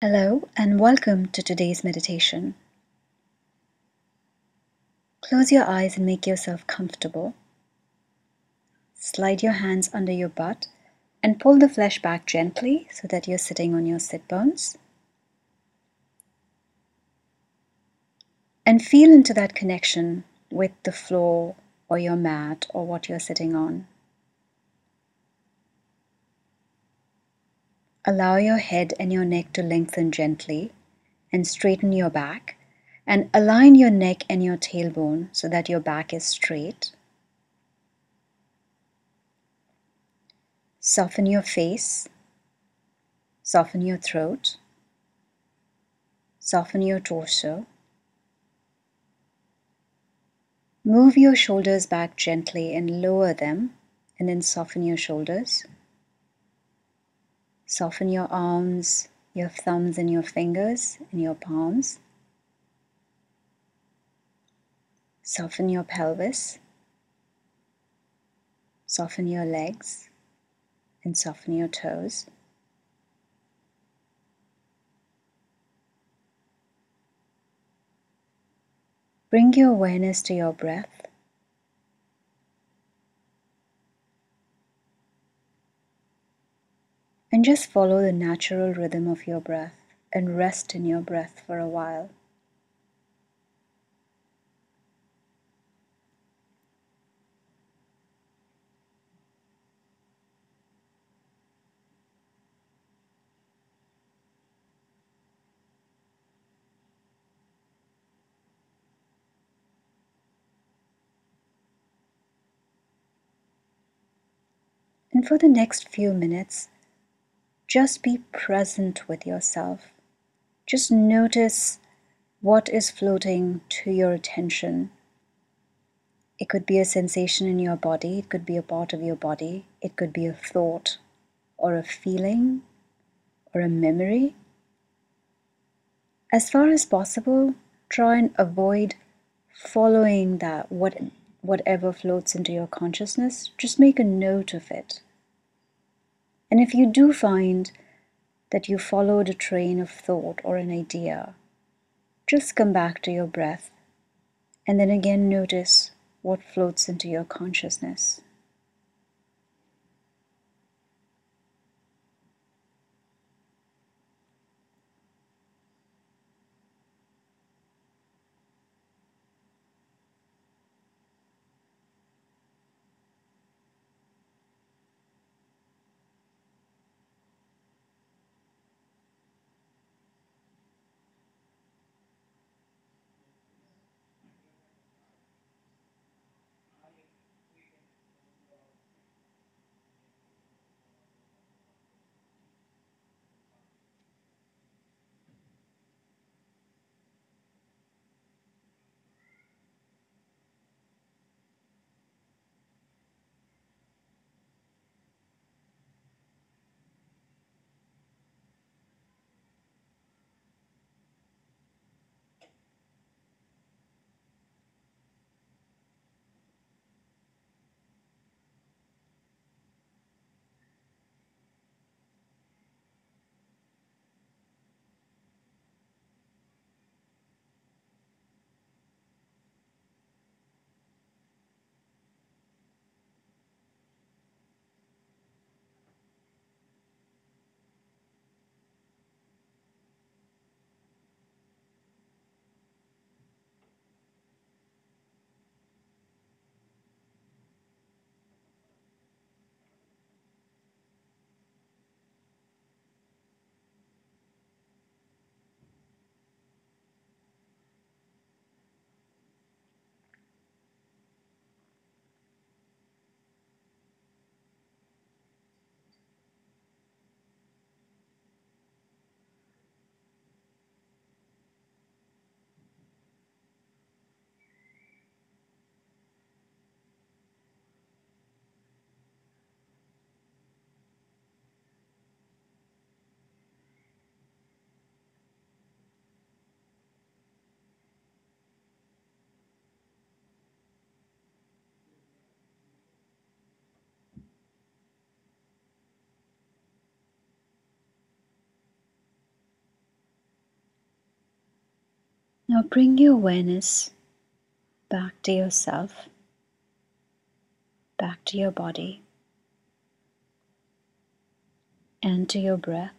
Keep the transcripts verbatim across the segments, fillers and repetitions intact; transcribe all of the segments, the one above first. Hello and welcome to today's meditation. Close your eyes and make yourself comfortable. Slide your hands under your butt and pull the flesh back gently so that you're sitting on your sit bones. And feel into that connection with the floor or your mat or what you're sitting on. Allow your head and your neck to lengthen gently and straighten your back, and align your neck and your tailbone so that your back is straight. Soften your face, soften your throat, soften your torso. Move your shoulders back gently and lower them, and then soften your shoulders. Soften your arms, your thumbs and your fingers and your palms. Soften your pelvis. Soften your legs and soften your toes. Bring your awareness to your breath. And just follow the natural rhythm of your breath and rest in your breath for a while. And for the next few minutes, just be present with yourself. Just notice what is floating to your attention. It could be a sensation in your body, it could be a part of your body, it could be a thought or a feeling or a memory. As far as possible, try and avoid following that, what, whatever floats into your consciousness. Just make a note of it. And if you do find that you followed a train of thought or an idea, just come back to your breath and then again notice what floats into your consciousness. Now bring your awareness back to yourself, back to your body, and to your breath.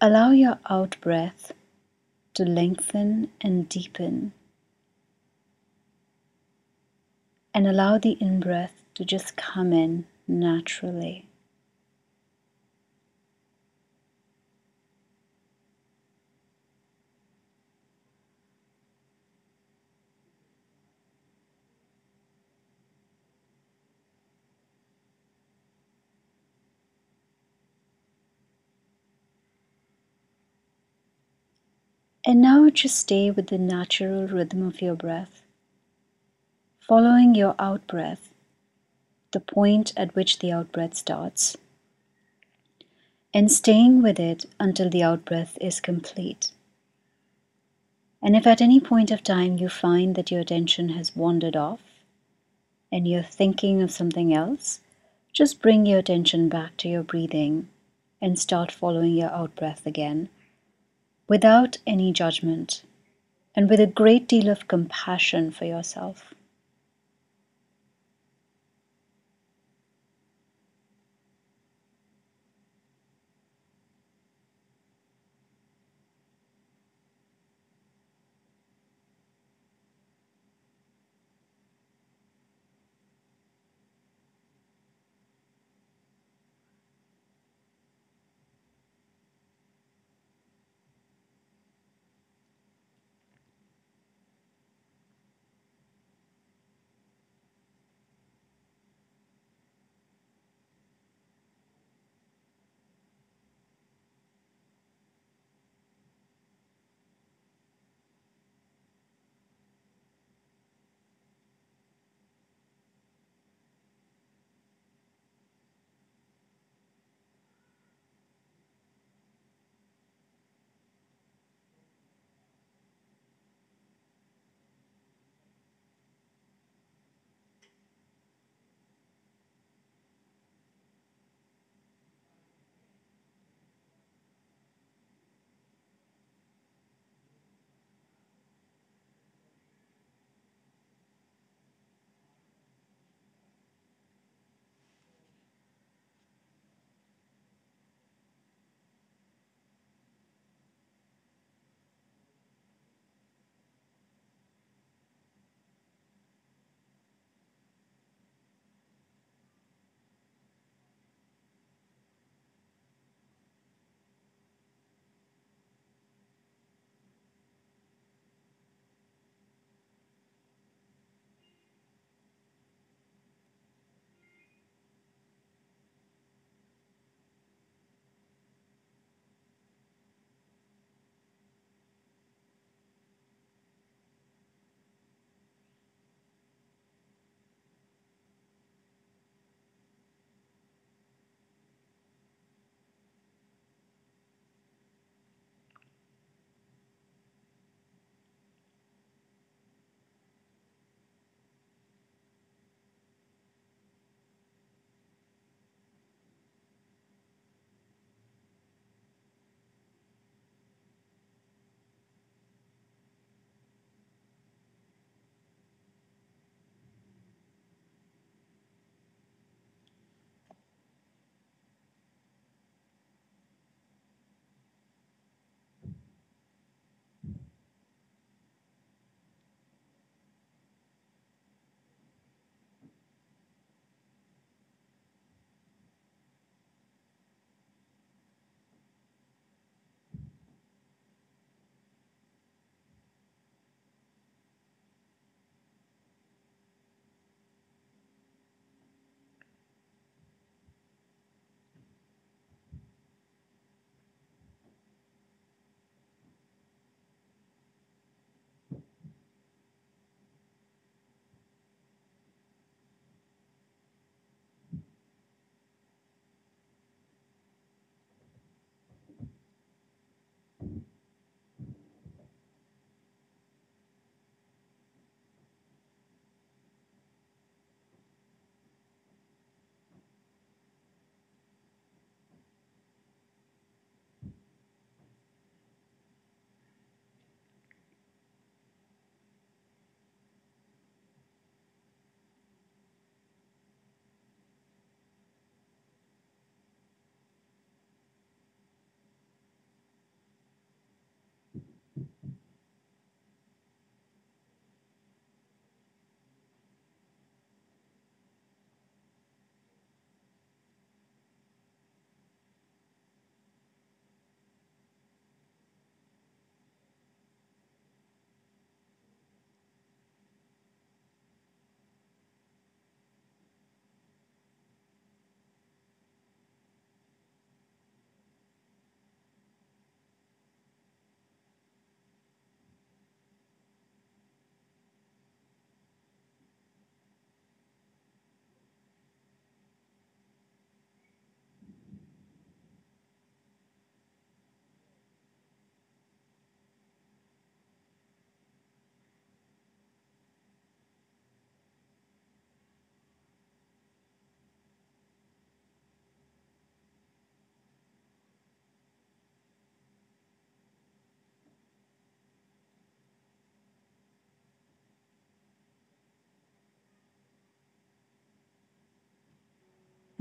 Allow your out breath to lengthen and deepen, and allow the in breath to just come in naturally. And now just stay with the natural rhythm of your breath, following your out-breath, the point at which the out-breath starts, and staying with it until the out-breath is complete. And if at any point of time you find that your attention has wandered off and you're thinking of something else, just bring your attention back to your breathing and start following your out-breath again, without any judgment, and with a great deal of compassion for yourself.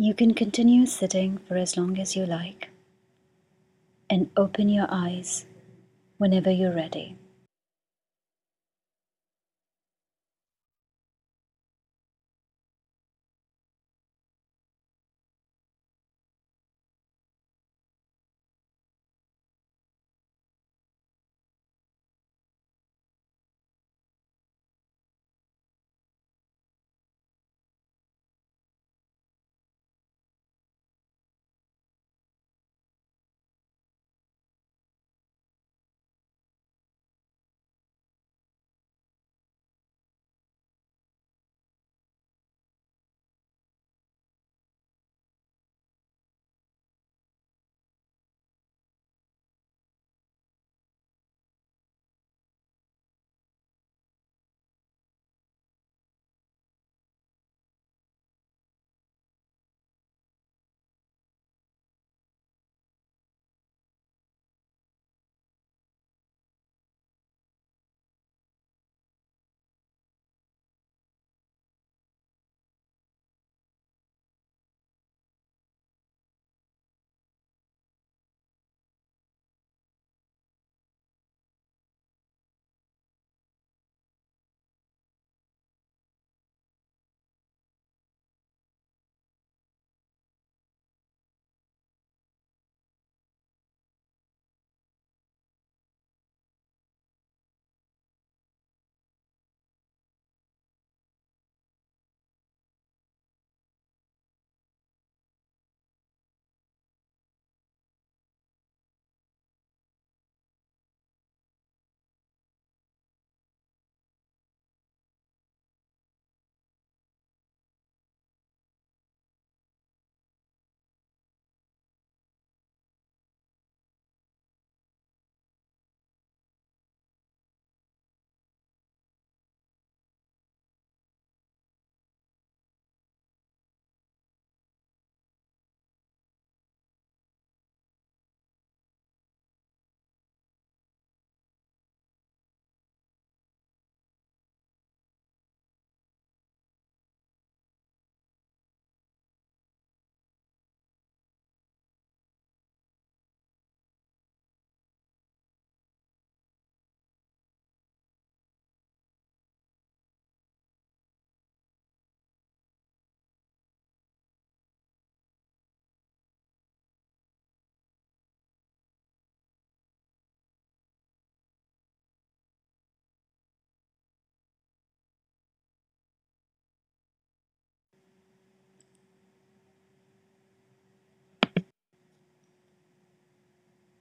You can continue sitting for as long as you like and open your eyes whenever you're ready.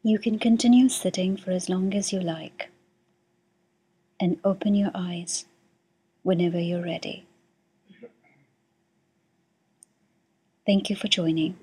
You can continue sitting for as long as you like and open your eyes whenever you're ready. Thank you for joining.